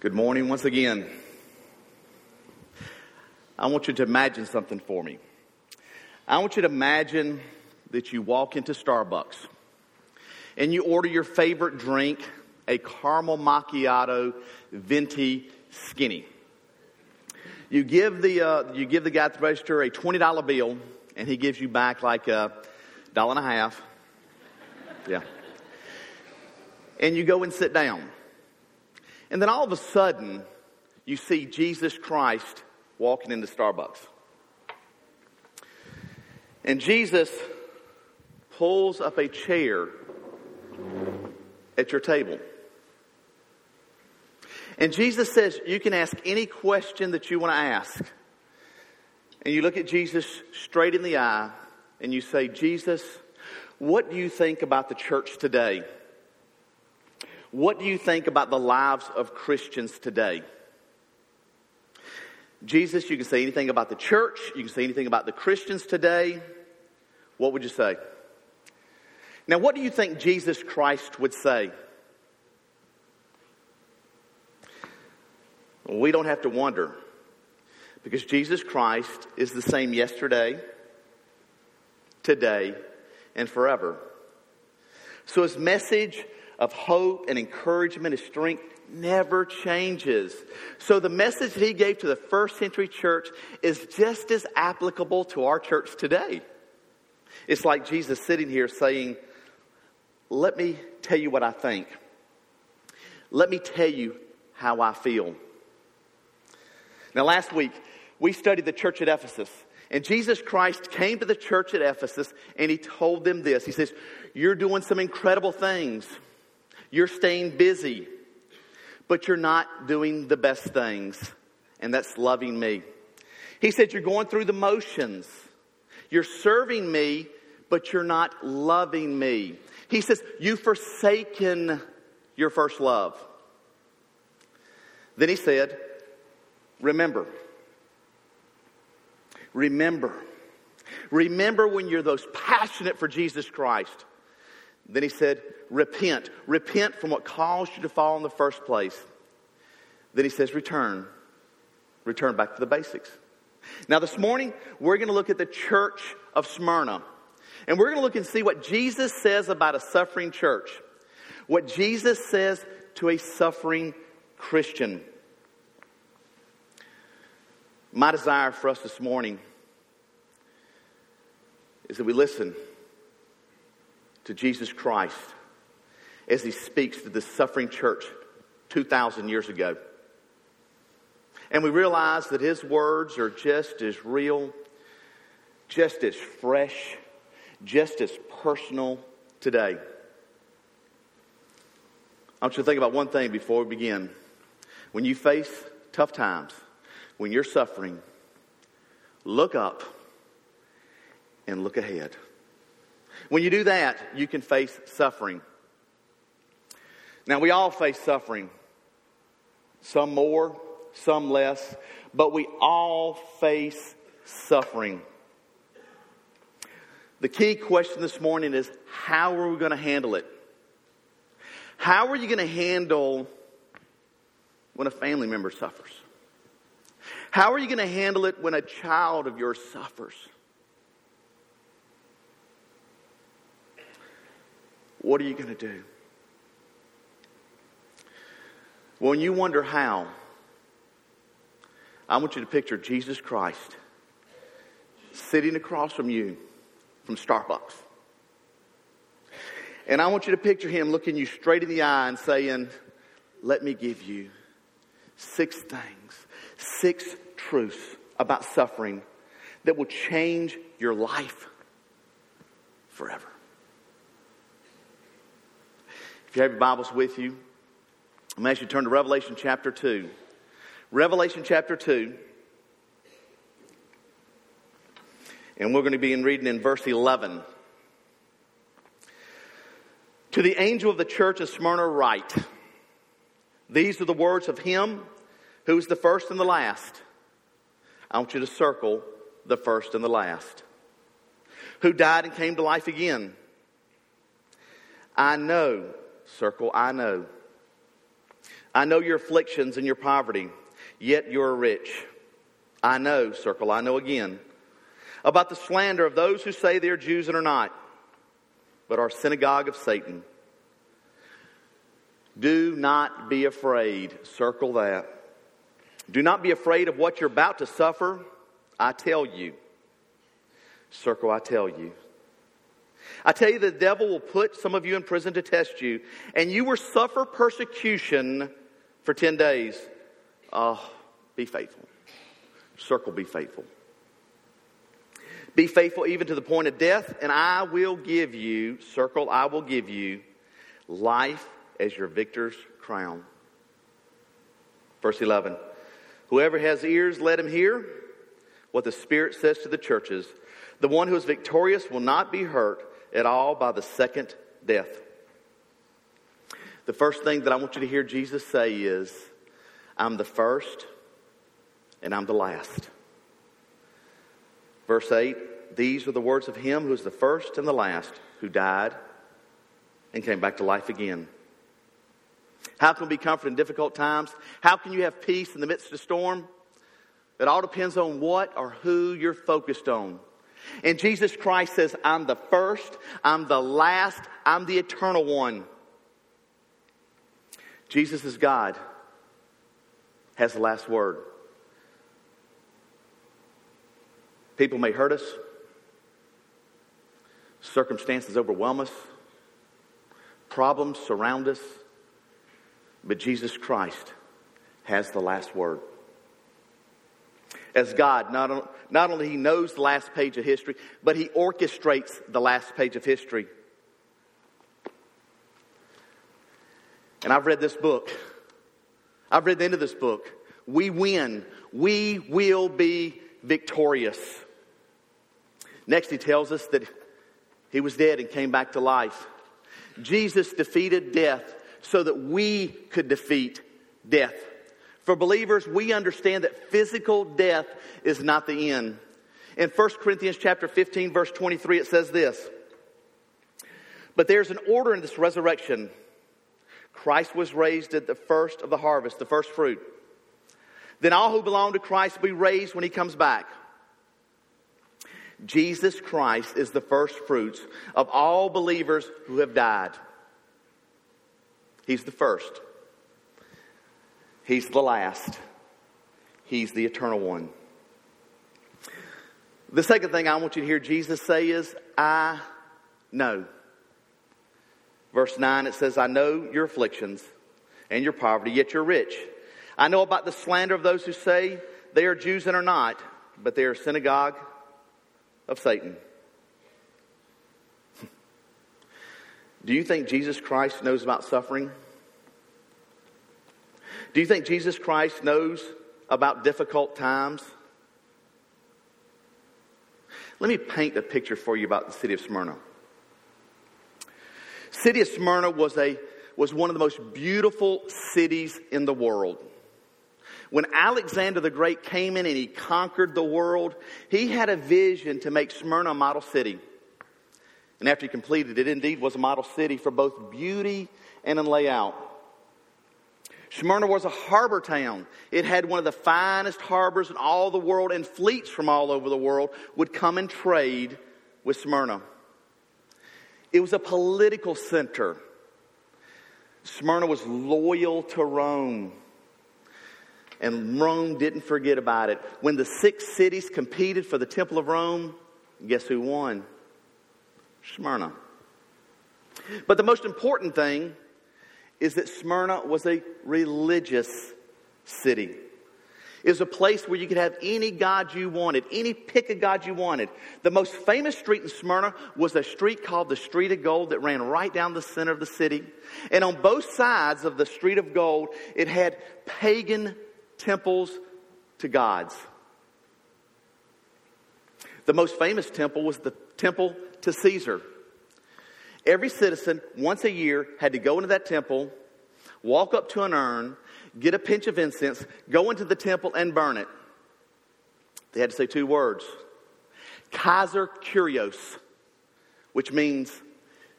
Good morning once again. I want you to imagine something for me. I want you to imagine that you walk into Starbucks and you order your favorite drink, a caramel macchiato venti skinny. You give the guy at the register a $20 bill and he gives you back like $1.50. Yeah. And you go and sit down. And then all of a sudden, you see Jesus Christ walking into Starbucks. And Jesus pulls up a chair at your table. And Jesus says, you can ask any question that you want to ask. And you look at Jesus straight in the eye, and you say, Jesus, what do you think about the church today? What do you think about the lives of Christians today? Jesus, you can say anything about the church. You can say anything about the Christians today. What would you say? Now, what do you think Jesus Christ would say? We don't have to wonder, because Jesus Christ is the same yesterday, today, and forever. So his message of hope and encouragement and strength never changes. So the message that he gave to the first century church is just as applicable to our church today. It's like Jesus sitting here saying, let me tell you what I think. Let me tell you how I feel. Now, last week, we studied the church at Ephesus. And Jesus Christ came to the church at Ephesus and he told them this. He says, you're doing some incredible things. You're staying busy, but you're not doing the best things, and that's loving me. He said, you're going through the motions. You're serving me, but you're not loving me. He says, you've forsaken your first love. Then he said, remember when you're those passionate for Jesus Christ. Then he said, repent from what caused you to fall in the first place. Then he says, return back to the basics. Now this morning, we're going to look at the church of Smyrna. And we're going to look and see what Jesus says about a suffering church. What Jesus says to a suffering Christian. My desire for us this morning is that we listen to Jesus Christ as he speaks to this suffering church 2,000 years ago. And we realize that his words are just as real, just as fresh, just as personal today. I want you to think about one thing before we begin. When you face tough times, when you're suffering, look up and look ahead. When you do that, you can face suffering. Now, we all face suffering. Some more, some less. But we all face suffering. The key question this morning is, how are we going to handle it? How are you going to handle when a family member suffers? How are you going to handle it when a child of yours suffers? What are you going to do? Well, when you wonder how, I want you to picture Jesus Christ sitting across from you from Starbucks. And I want you to picture him looking you straight in the eye and saying, let me give you 6 truths about suffering that will change your life forever. If you have your Bibles with you, I'm going to ask you to turn to Revelation chapter 2. Revelation chapter 2. And we're going to be reading in verse 11. To the angel of the church of Smyrna write, these are the words of him who is the first and the last. I want you to circle the first and the last. Who died and came to life again. I know. Circle, I know. I know your afflictions and your poverty, yet you are rich. I know, circle, I know again, about the slander of those who say they are Jews and are not, but are synagogue of Satan. Do not be afraid, circle that. Do not be afraid of what you're about to suffer. I tell you, circle, I tell you. I tell you, the devil will put some of you in prison to test you, and you will suffer persecution for 10 days. Be faithful. Circle, be faithful. Be faithful even to the point of death, and I will give you, circle, I will give you life as your victor's crown. Verse 11. Whoever has ears, let him hear what the Spirit says to the churches. The one who is victorious will not be hurt at all by the second death. The first thing that I want you to hear Jesus say is, I'm the first and I'm the last. Verse 8, these are the words of him who is the first and the last, who died and came back to life again. How can we be comforted in difficult times? How can you have peace in the midst of the storm? It all depends on what or who you're focused on. And Jesus Christ says, I'm the first, I'm the last, I'm the eternal one. Jesus is God, has the last word. People may hurt us. Circumstances overwhelm us. Problems surround us. But Jesus Christ has the last word. As God, not only He knows the last page of history, but He orchestrates the last page of history. And I've read this book. I've read the end of this book. We win. We will be victorious. Next, He tells us that He was dead and came back to life. Jesus defeated death so that we could defeat death. For believers, we understand that physical death is not the end. In 1 Corinthians chapter 15, verse 23, it says this. But there's an order in this resurrection. Christ was raised at the first of the harvest, the first fruit. Then all who belong to Christ will be raised when He comes back. Jesus Christ is the first fruits of all believers who have died. He's the first. He's the last. He's the eternal one. The second thing I want you to hear Jesus say is, I know. Verse 9, it says, I know your afflictions and your poverty, yet you're rich. I know about the slander of those who say they are Jews and are not, but they are a synagogue of Satan. Do you think Jesus Christ knows about suffering? Do you think Jesus Christ knows about difficult times? Let me paint a picture for you about the city of Smyrna. City of Smyrna was one of the most beautiful cities in the world. When Alexander the Great came in and he conquered the world, he had a vision to make Smyrna a model city. And after he completed it, indeed was a model city for both beauty and in layout. Smyrna was a harbor town. It had one of the finest harbors in all the world, and fleets from all over the world would come and trade with Smyrna. It was a political center. Smyrna was loyal to Rome, and Rome didn't forget about it. When the six cities competed for the Temple of Rome, guess who won? Smyrna. But the most important thing is that Smyrna was a religious city. It was a place where you could have any god you wanted, any pick a god you wanted. The most famous street in Smyrna was a street called the Street of Gold that ran right down the center of the city. And on both sides of the Street of Gold, it had pagan temples to gods. The most famous temple was the temple to Caesar. Every citizen, once a year, had to go into that temple, walk up to an urn, get a pinch of incense, go into the temple and burn it. They had to say two words. Kaiser Kurios, which means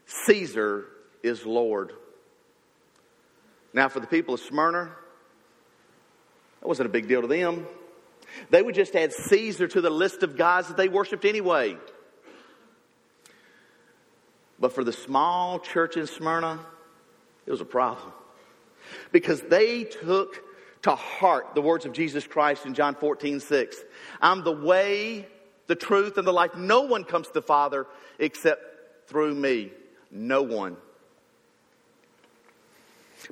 Caesar is Lord. Now for the people of Smyrna, that wasn't a big deal to them. They would just add Caesar to the list of gods that they worshipped anyway. But for the small church in Smyrna, it was a problem. Because they took to heart the words of Jesus Christ in John 14:6. I'm the way, the truth, and the life. No one comes to the Father except through me. No one.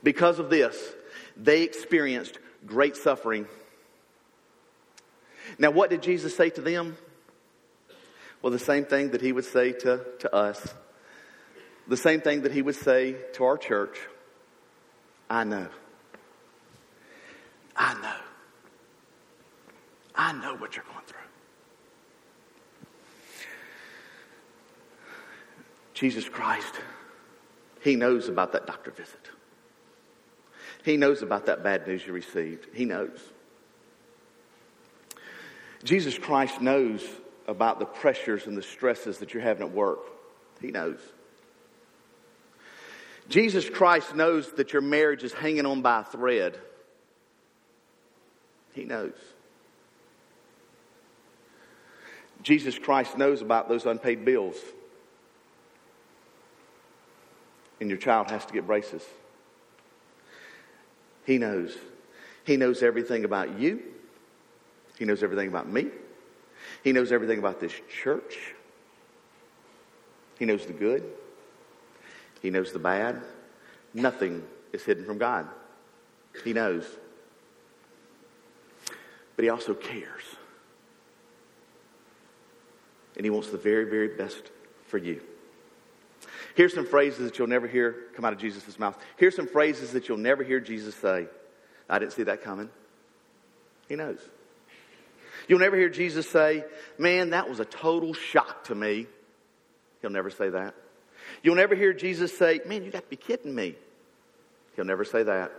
Because of this, they experienced great suffering. Now, what did Jesus say to them? Well, the same thing that he would say to us. The same thing that he would say to our church. I know. I know. I know what you're going through. Jesus Christ, he knows about that doctor visit. He knows about that bad news you received. He knows. Jesus Christ knows about the pressures and the stresses that you're having at work. He knows. Jesus Christ knows that your marriage is hanging on by a thread. He knows. Jesus Christ knows about those unpaid bills. And your child has to get braces. He knows. He knows everything about you. He knows everything about me. He knows everything about this church. He knows the good. He knows the bad. Nothing is hidden from God. He knows. But he also cares. And he wants the very, very best for you. Here's some phrases that you'll never hear come out of Jesus' mouth. Here's some phrases that you'll never hear Jesus say. I didn't see that coming. He knows. You'll never hear Jesus say, man, that was a total shock to me. He'll never say that. You'll never hear Jesus say, man, you got to be kidding me. He'll never say that.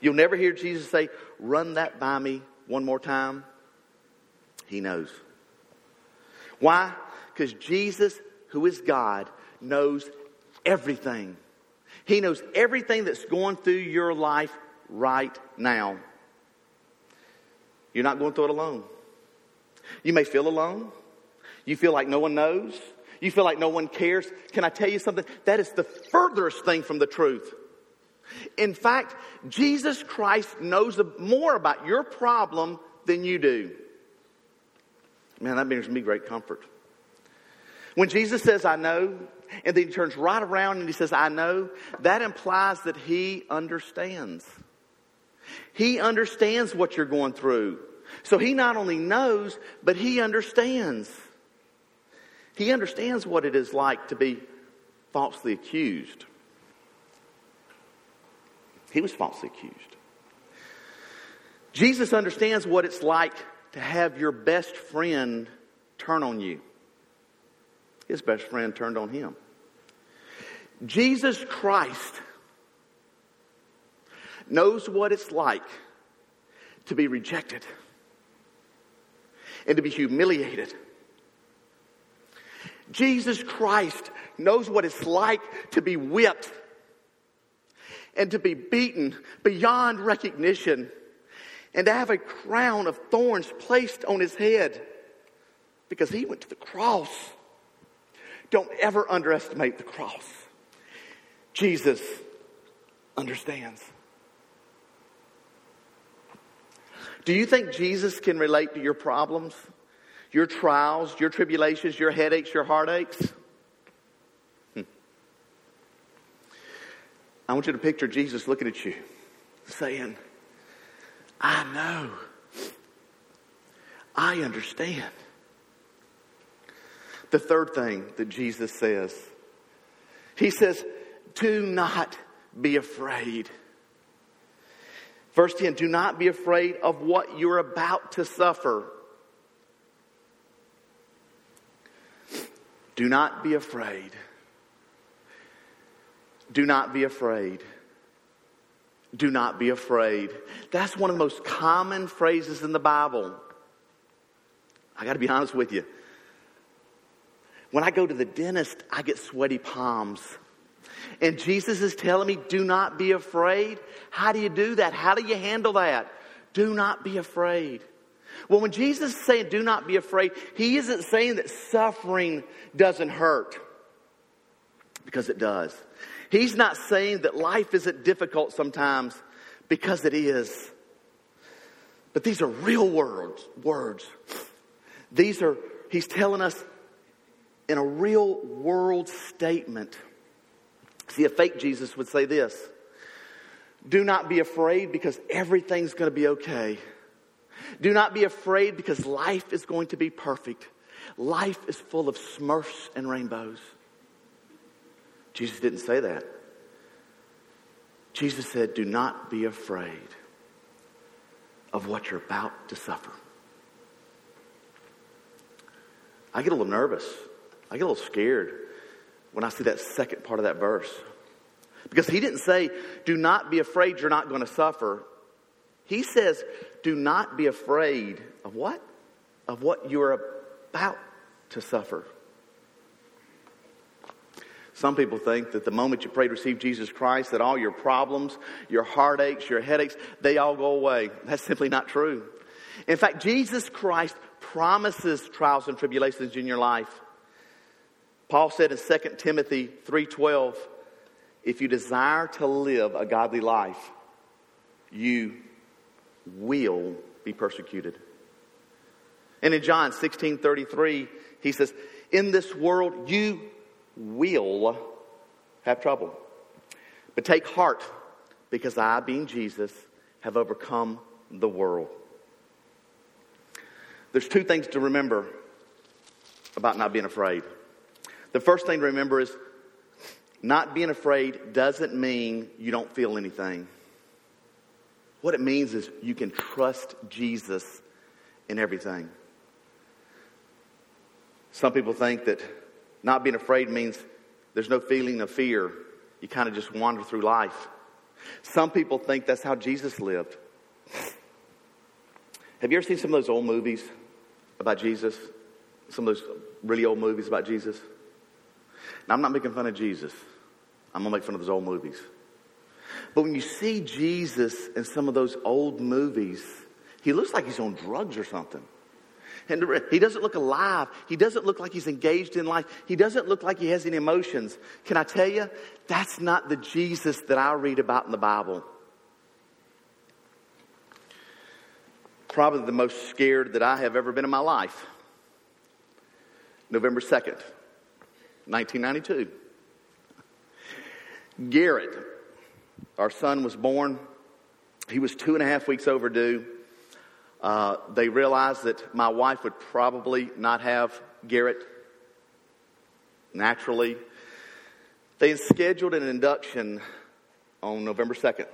You'll never hear Jesus say, run that by me one more time. He knows. Why? Because Jesus, who is God, knows everything. He knows everything that's going through your life right now. You're not going through it alone. You may feel alone. You feel like no one knows. You feel like no one cares. Can I tell you something? That is the furthest thing from the truth. In fact, Jesus Christ knows more about your problem than you do. Man, that brings me great comfort. When Jesus says, I know, and then he turns right around and he says, I know, that implies that he understands. He understands what you're going through. So he not only knows, but he understands. He understands what it is like to be falsely accused. He was falsely accused. Jesus understands what it's like to have your best friend turn on you. His best friend turned on him. Jesus Christ knows what it's like to be rejected and to be humiliated. Jesus Christ knows what it's like to be whipped and to be beaten beyond recognition and to have a crown of thorns placed on his head because he went to the cross. Don't ever underestimate the cross. Jesus understands. Do you think Jesus can relate to your problems, your trials, your tribulations, your headaches, your heartaches? I want you to picture Jesus looking at you, saying, I know. I understand. The third thing that Jesus says, he says, do not be afraid. Verse 10, do not be afraid of what you're about to suffer. Do not be afraid. Do not be afraid. Do not be afraid. That's one of the most common phrases in the Bible. I got to be honest with you. When I go to the dentist, I get sweaty palms. and Jesus is telling me, do not be afraid. How do you do that? How do you handle that? Do not be afraid. Well, when Jesus is saying do not be afraid, he isn't saying that suffering doesn't hurt, because it does. He's not saying that life isn't difficult sometimes, because it is. But these are real words. He's telling us in a real world statement. See, a fake Jesus would say this: do not be afraid because everything's going to be okay. Do not be afraid because life is going to be perfect. Life is full of smurfs and rainbows. Jesus didn't say that. Jesus said, do not be afraid of what you're about to suffer. I get a little nervous. I get a little scared when I see that second part of that verse. Because he didn't say, do not be afraid you're not going to suffer. He says, do not be afraid of what? Of what you're about to suffer. Some people think that the moment you pray to receive Jesus Christ, that all your problems, your heartaches, your headaches, they all go away. That's simply not true. In fact, Jesus Christ promises trials and tribulations in your life. Paul said in 2 Timothy 3:12, if you desire to live a godly life, you will be persecuted. And in John 16:33, he says, in this world you will have trouble. But take heart, because I, being Jesus, have overcome the world. There's two things to remember about not being afraid. The first thing to remember is not being afraid doesn't mean you don't feel anything. What it means is you can trust Jesus in everything. Some people think that not being afraid means there's no feeling of fear. You kind of just wander through life. Some people think that's how Jesus lived. Have you ever seen some of those old movies about Jesus? Some of those really old movies about Jesus? Now, I'm not making fun of Jesus. I'm going to make fun of those old movies. But when you see Jesus in some of those old movies, he looks like he's on drugs or something. And he doesn't look alive. He doesn't look like he's engaged in life. He doesn't look like he has any emotions. Can I tell you? That's not the Jesus that I read about in the Bible. Probably the most scared that I have ever been in my life. November 2nd, 1992. Garrett, our son, was born. He was 2.5 weeks overdue. They realized that my wife would probably not have Garrett naturally. They had scheduled an induction on November 2nd.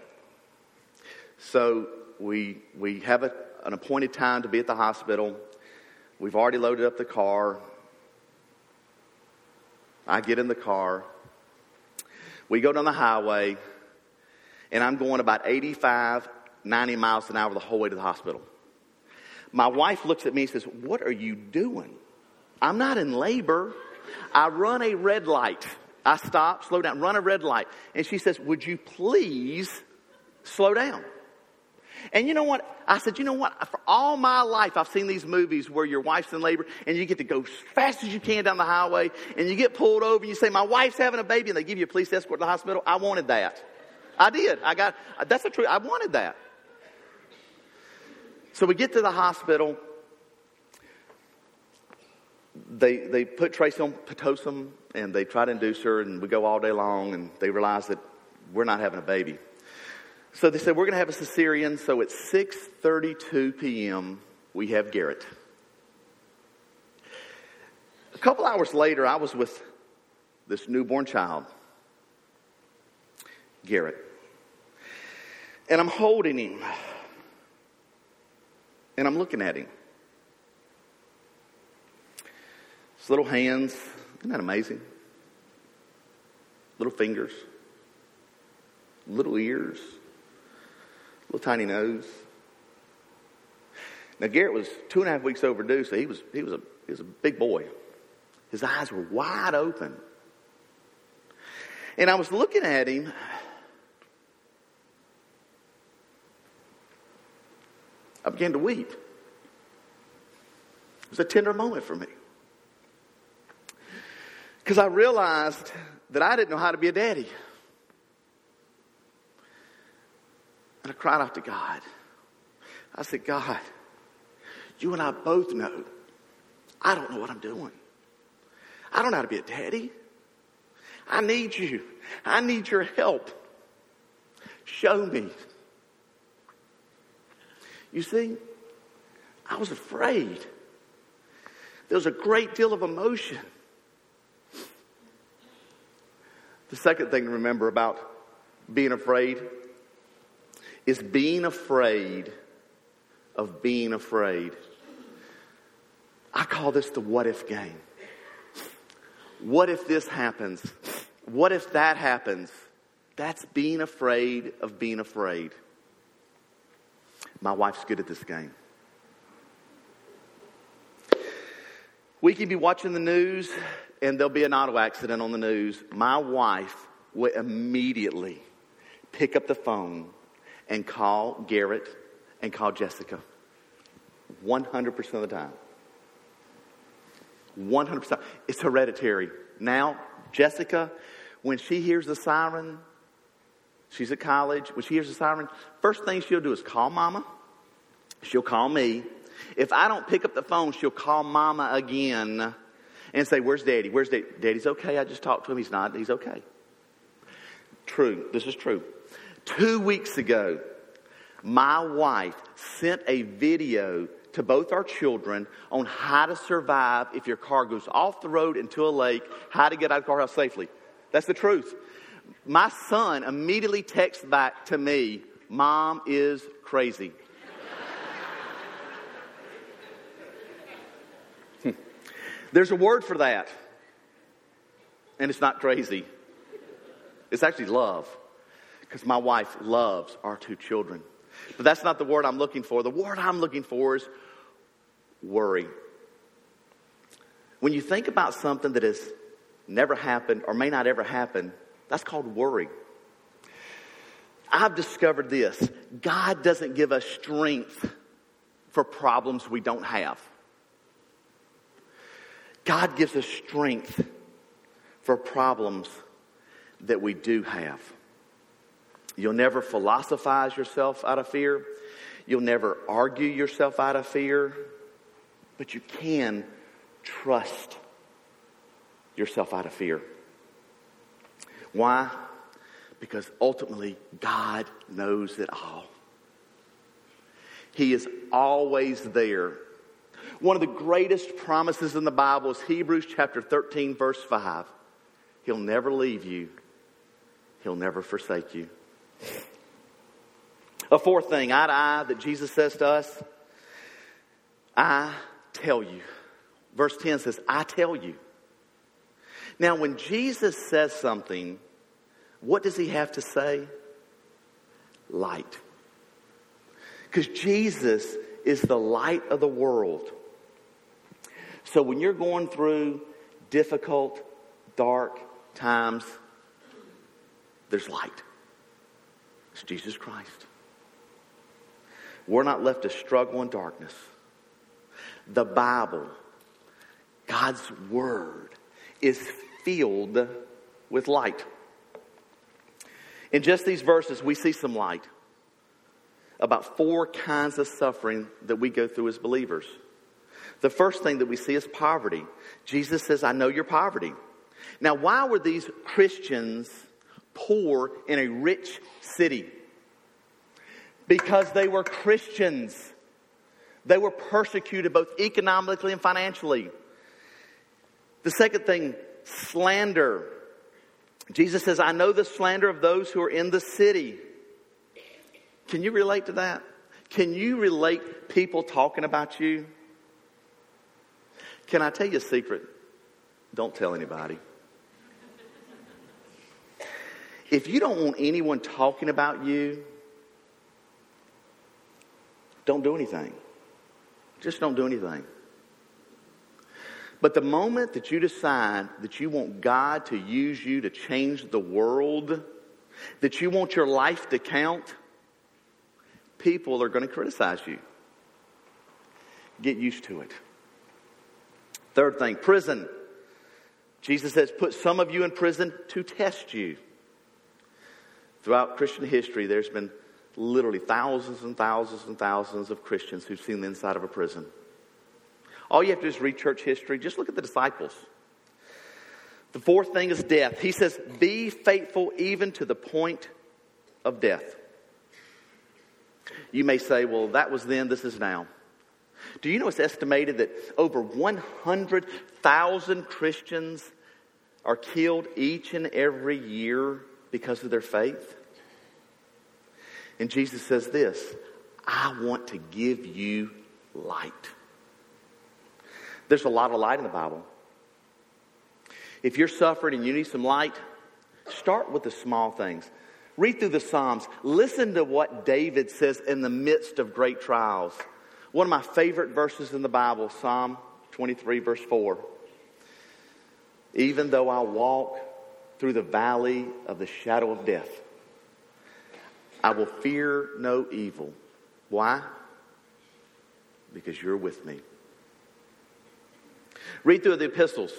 So we have an appointed time to be at the hospital. We've already loaded up the car. I get in the car. We go down the highway, and I'm going about 85, 90 miles an hour the whole way to the hospital. My wife looks at me and says, what are you doing? I'm not in labor. I run a red light. I stop, slow down, run a red light. And she says, would you please slow down? And you know what? I said, you know what? For all my life, I've seen these movies where your wife's in labor and you get to go as fast as you can down the highway and you get pulled over and you say, my wife's having a baby, and they give you a police escort to the hospital. I wanted that. I did. That's the truth. I wanted that. So we get to the hospital. They put Tracy on Pitocin, and they try to induce her, and we go all day long, and they realize that we're not having a baby. So they said, we're going to have a cesarean. So at 6:32 p.m., we have Garrett. A couple hours later, I was with this newborn child, Garrett. And I'm holding him. And I'm looking at him. His little hands, isn't that amazing? Little fingers, little ears, little tiny nose. Now Garrett was 2.5 weeks overdue, so he was a big boy. His eyes were wide open. And I was looking at him. I began to weep. It was a tender moment for me. Because I realized that I didn't know how to be a daddy. And I cried out to God. I said, God, you and I both know I don't know what I'm doing. I don't know how to be a daddy. I need you. I need your help. Show me. You see, I was afraid. There was a great deal of emotion. The second thing to remember about being afraid is being afraid of being afraid. I call this the what if game. What if this happens? What if that happens? That's being afraid of being afraid. My wife's good at this game. We can be watching the news and there'll be an auto accident on the news. My wife will immediately pick up the phone and call Garrett and call Jessica. 100% of the time. 100%. It's hereditary. Now, Jessica, when she hears the siren, she's at college. When she hears the siren, first thing she'll do is call Mama. She'll call me. If I don't pick up the phone, she'll call Mama again and say, where's Daddy? Where's Daddy? Daddy's okay. I just talked to him. He's not. He's okay. True. This is true. 2 weeks ago, my wife sent a video to both our children on how to survive if your car goes off the road into a lake, how to get out of the car house safely. That's the truth. My son immediately texts back to me, Mom is crazy. There's a word for that. And it's not crazy. It's actually love. Because my wife loves our two children. But that's not the word I'm looking for. The word I'm looking for is worry. When you think about something that has never happened or may not ever happen, that's called worry. I've discovered this. God doesn't give us strength for problems we don't have. God gives us strength for problems that we do have. You'll never philosophize yourself out of fear. You'll never argue yourself out of fear. But you can trust yourself out of fear. Why? Because ultimately, God knows it all. He is always there. One of the greatest promises in the Bible is Hebrews chapter 13, verse 5. He'll never leave you. He'll never forsake you. A fourth thing, eye to eye, that Jesus says to us, I tell you. Verse 10 says, I tell you. Now, when Jesus says something, what does he have to say? Light. Because Jesus is the light of the world. So when you're going through difficult, dark times, there's light. It's Jesus Christ. We're not left to struggle in darkness. The Bible, God's Word, is filled with light. In just these verses, we see some light about four kinds of suffering that we go through as believers. The first thing that we see is poverty. Jesus says, I know your poverty. Now, why were these Christians poor in a rich city? Because they were Christians. They were persecuted both economically and financially. The second thing, slander. Jesus says, I know the slander of those who are in the city. Can you relate to that? Can you relate people talking about you? Can I tell you a secret? Don't tell anybody. If you don't want anyone talking about you, don't do anything. Just don't do anything. But the moment that you decide that you want God to use you to change the world, that you want your life to count, people are going to criticize you. Get used to it. Third thing, prison. Jesus says, put some of you in prison to test you. Throughout Christian history, there's been literally thousands and thousands and thousands of Christians who've seen the inside of a prison. All you have to do is read church history. Just look at the disciples. The fourth thing is death. He says, be faithful even to the point of death. You may say, well, that was then, this is now. Do you know it's estimated that over 100,000 Christians are killed each and every year because of their faith? And Jesus says this, I want to give you light. There's a lot of light in the Bible. If you're suffering and you need some light, start with the small things. Read through the Psalms. Listen to what David says in the midst of great trials. One of my favorite verses in the Bible, Psalm 23, verse 4. Even though I walk through the valley of the shadow of death, I will fear no evil. Why? Because you're with me. Read through the epistles.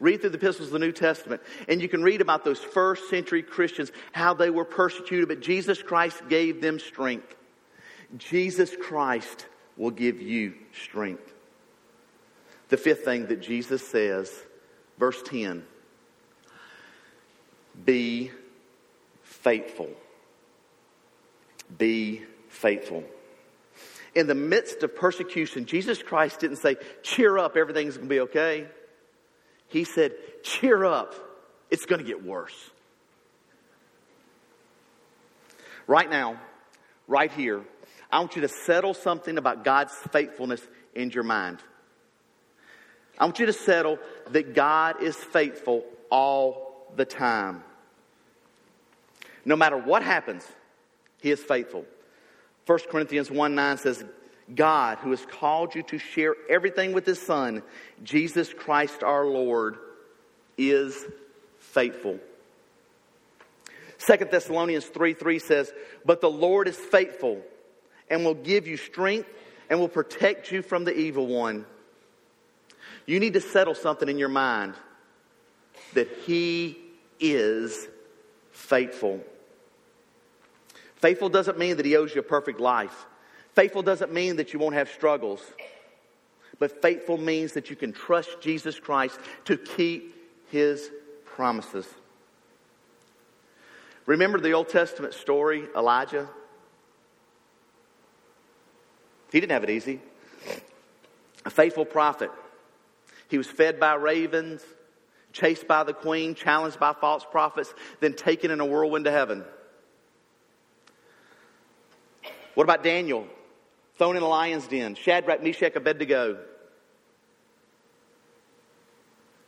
Read through the epistles of the New Testament, and you can read about those first century Christians, how they were persecuted, but Jesus Christ gave them strength. Jesus Christ will give you strength. The fifth thing that Jesus says, verse 10, be faithful. Be faithful. In the midst of persecution, Jesus Christ didn't say, cheer up, everything's going to be okay. He said, cheer up, it's going to get worse. Right now, right here, I want you to settle something about God's faithfulness in your mind. I want you to settle that God is faithful all the time. No matter what happens, He is faithful. 1 Corinthians 1:9 says, God, who has called you to share everything with His Son, Jesus Christ our Lord, is faithful. 2 Thessalonians 3:3 says, but the Lord is faithful and will give you strength and will protect you from the evil one. You need to settle something in your mind that He is faithful. Faithful doesn't mean that He owes you a perfect life. Faithful doesn't mean that you won't have struggles. But faithful means that you can trust Jesus Christ to keep His promises. Remember the Old Testament story, Elijah? He didn't have it easy. A faithful prophet. He was fed by ravens, chased by the queen, challenged by false prophets, then taken in a whirlwind to heaven. What about Daniel? Thrown in a lion's den. Shadrach, Meshach, Abednego.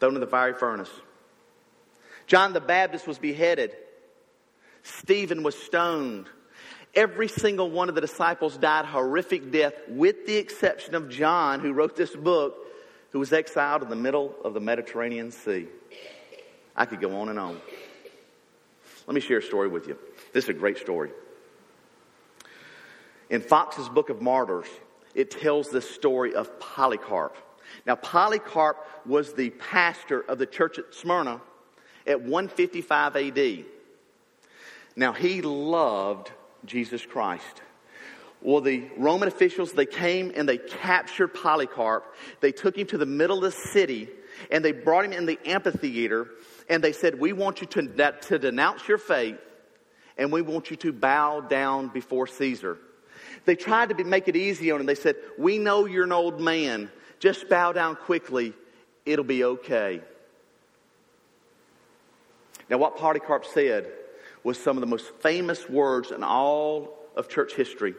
Thrown in the fiery furnace. John the Baptist was beheaded. Stephen was stoned. Every single one of the disciples died horrific death, with the exception of John, who wrote this book, who was exiled in the middle of the Mediterranean Sea. I could go on and on. Let me share a story with you. This is a great story. In Fox's Book of Martyrs, it tells the story of Polycarp. Now, Polycarp was the pastor of the church at Smyrna at 155 AD. Now, he loved Jesus Christ. Well, the Roman officials, they came and they captured Polycarp. They took him to the middle of the city and they brought him in the amphitheater and they said, we want you to denounce your faith and we want you to bow down before Caesar. They tried to make it easy on him. They said, we know you're an old man. Just bow down quickly. It'll be okay. Now, what Polycarp said was some of the most famous words in all of church history.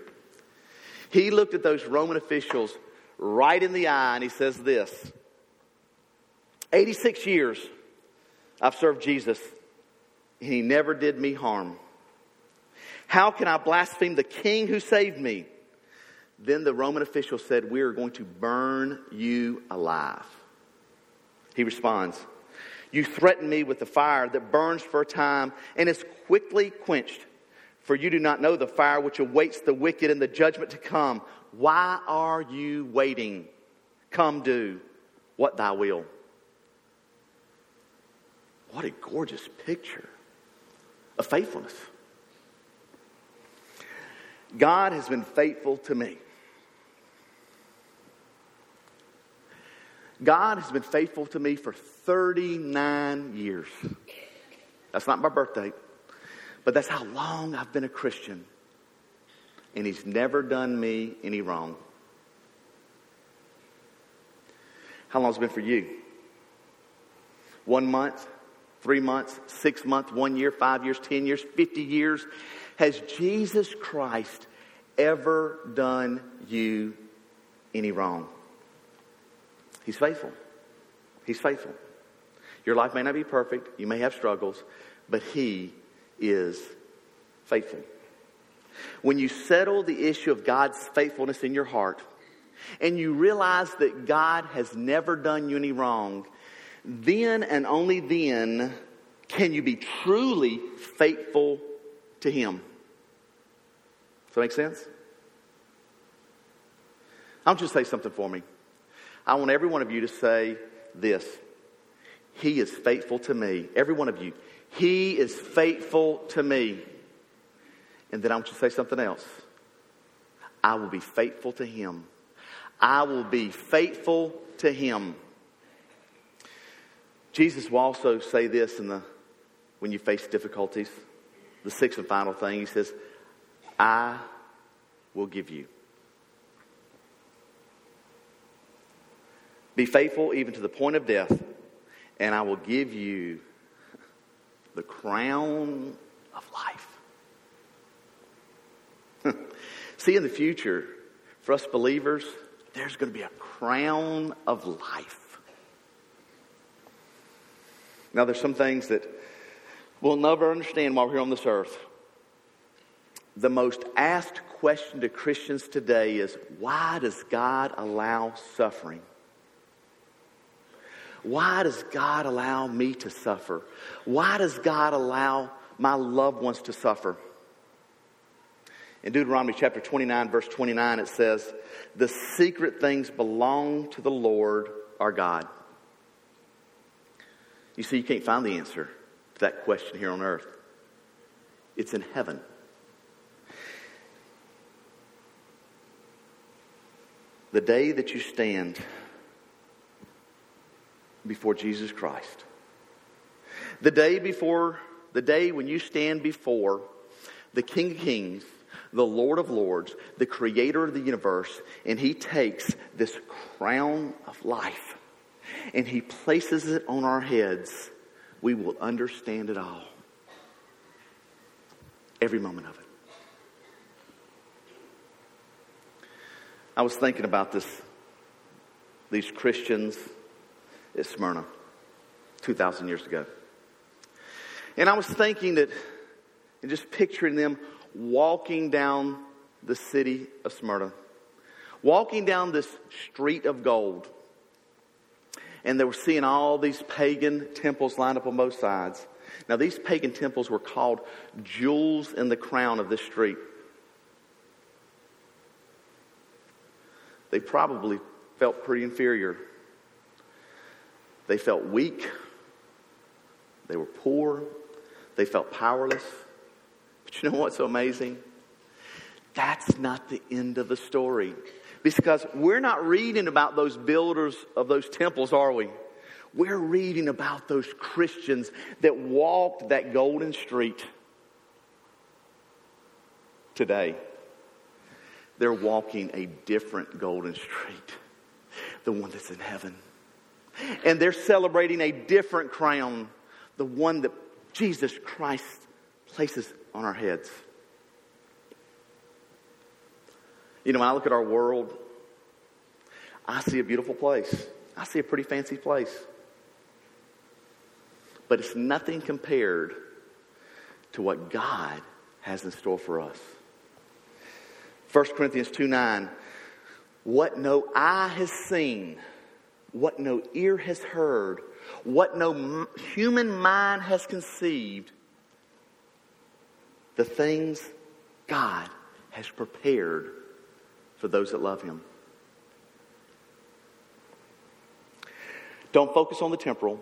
He looked at those Roman officials right in the eye and he says this, 86 years I've served Jesus and He never did me harm. How can I blaspheme the King who saved me? Then the Roman official said, we are going to burn you alive. He responds, "You threaten me with the fire that burns for a time and is quickly quenched. For you do not know the fire which awaits the wicked and the judgment to come. Why are you waiting? Come do what thy will." What a gorgeous picture of faithfulness. God has been faithful to me. God has been faithful to me for 39 years. That's not my birthday, but that's how long I've been a Christian. And he's never done me any wrong. How long has it been for you? 1 month, 3 months, 6 months, 1 year, 5 years, 10 years, 50 years. Has Jesus Christ ever done you any wrong? He's faithful. He's faithful. Your life may not be perfect. You may have struggles, but he is faithful. When you settle the issue of God's faithfulness in your heart and you realize that God has never done you any wrong, then and only then can you be truly faithful to him. Does that make sense? I want you to say something for me. I want every one of you to say this. He is faithful to me. Every one of you. He is faithful to me. And then I want you to say something else. I will be faithful to him. I will be faithful to him. Jesus will also say this when you face difficulties. The sixth and final thing. He says, I will give you. Be faithful even to the point of death, and I will give you the crown of life. See, in the future, for us believers, there's going to be a crown of life. Now, there's some things that we'll never understand while we're here on this earth. The most asked question to Christians today is, why does God allow suffering? Why does God allow me to suffer? Why does God allow my loved ones to suffer? In Deuteronomy chapter 29, verse 29, it says, "The secret things belong to the Lord our God." You see, you can't find the answer to that question here on earth. It's in heaven. The day that you stand before Jesus Christ. The day when you stand before the King of Kings, the Lord of Lords, the Creator of the universe, and he takes this crown of life and he places it on our heads, we will understand it all. Every moment of it. I was thinking about these Christians at Smyrna 2,000 years ago. And I was thinking that, and just picturing them walking down the city of Smyrna, walking down this street of gold. And they were seeing all these pagan temples lined up on both sides. Now, these pagan temples were called jewels in the crown of this street. They probably felt pretty inferior. They felt weak. They were poor. They felt powerless. But you know what's so amazing? That's not the end of the story. Because we're not reading about those builders of those temples, are we? We're reading about those Christians that walked that golden street. Today, they're walking a different golden street, the one that's in heaven. And they're celebrating a different crown, the one that Jesus Christ places on our heads. You know, when I look at our world, I see a beautiful place. I see a pretty fancy place. But it's nothing compared to what God has in store for us. 1 Corinthians 2:9, what no eye has seen, what no ear has heard, what no human mind has conceived, the things God has prepared for those that love Him. Don't focus on the temporal.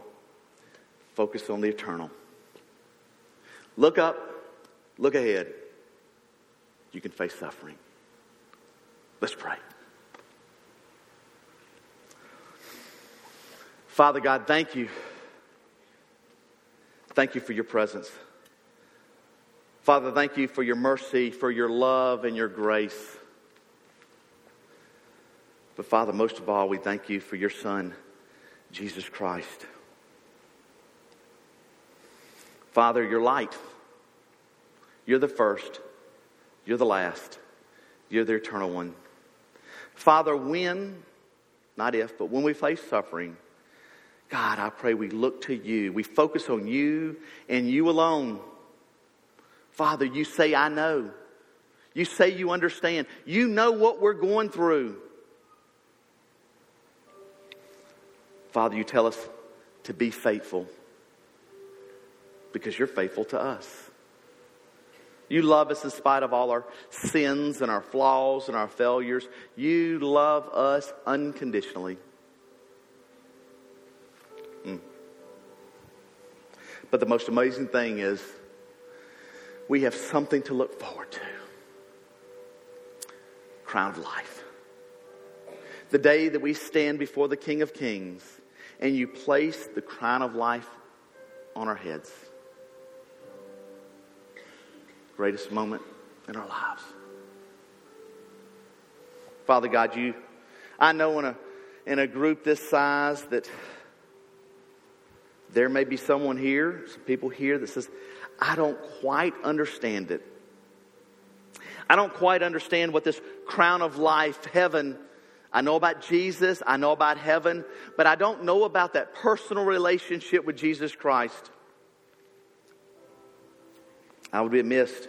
Focus on the eternal. Look up. Look ahead. You can face suffering. Let's pray. Father God, thank you. Thank you for your presence. Father, thank you for your mercy, for your love and your grace. But Father, most of all, we thank you for your Son, Jesus Christ. Father, you're light. You're the first. You're the last. You're the eternal one. Father, when, not if, but when we face suffering, God, I pray we look to you. We focus on you and you alone. Father, you say, I know. You say you understand. You know what we're going through. Father, you tell us to be faithful because you're faithful to us. You love us in spite of all our sins and our flaws and our failures. You love us unconditionally. But the most amazing thing is we have something to look forward to. Crowned life. The day that we stand before the King of Kings and you place the crown of life on our heads. Greatest moment in our lives. Father God, I know in a group this size that there may be someone here, some people here that says, I don't quite understand it. I don't quite understand what this crown of life, heaven, I know about Jesus, I know about heaven, but I don't know about that personal relationship with Jesus Christ. I would be amiss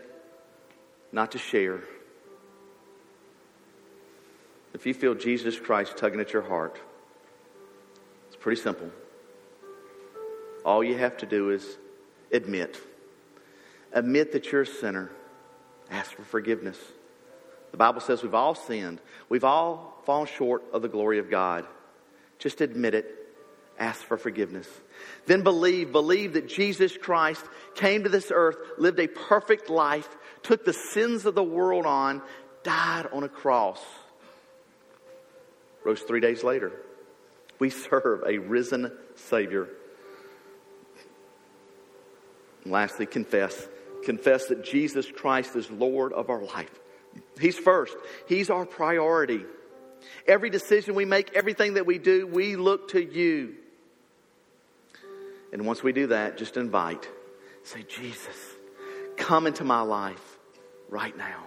not to share. If you feel Jesus Christ tugging at your heart, it's pretty simple. All you have to do is admit. Admit that you're a sinner. Ask for forgiveness. The Bible says we've all sinned. We've all fallen short of the glory of God. Just admit it. Ask for forgiveness. Then believe that Jesus Christ came to this earth, lived a perfect life, took the sins of the world on, died on a cross, rose 3 days later. We serve a risen Savior. And lastly, confess. Confess that Jesus Christ is Lord of our life. He's first. He's our priority. Every decision we make, everything that we do, we look to you. And once we do that, just invite. Say, Jesus, come into my life right now.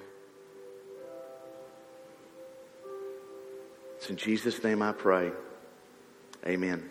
It's in Jesus' name I pray. Amen.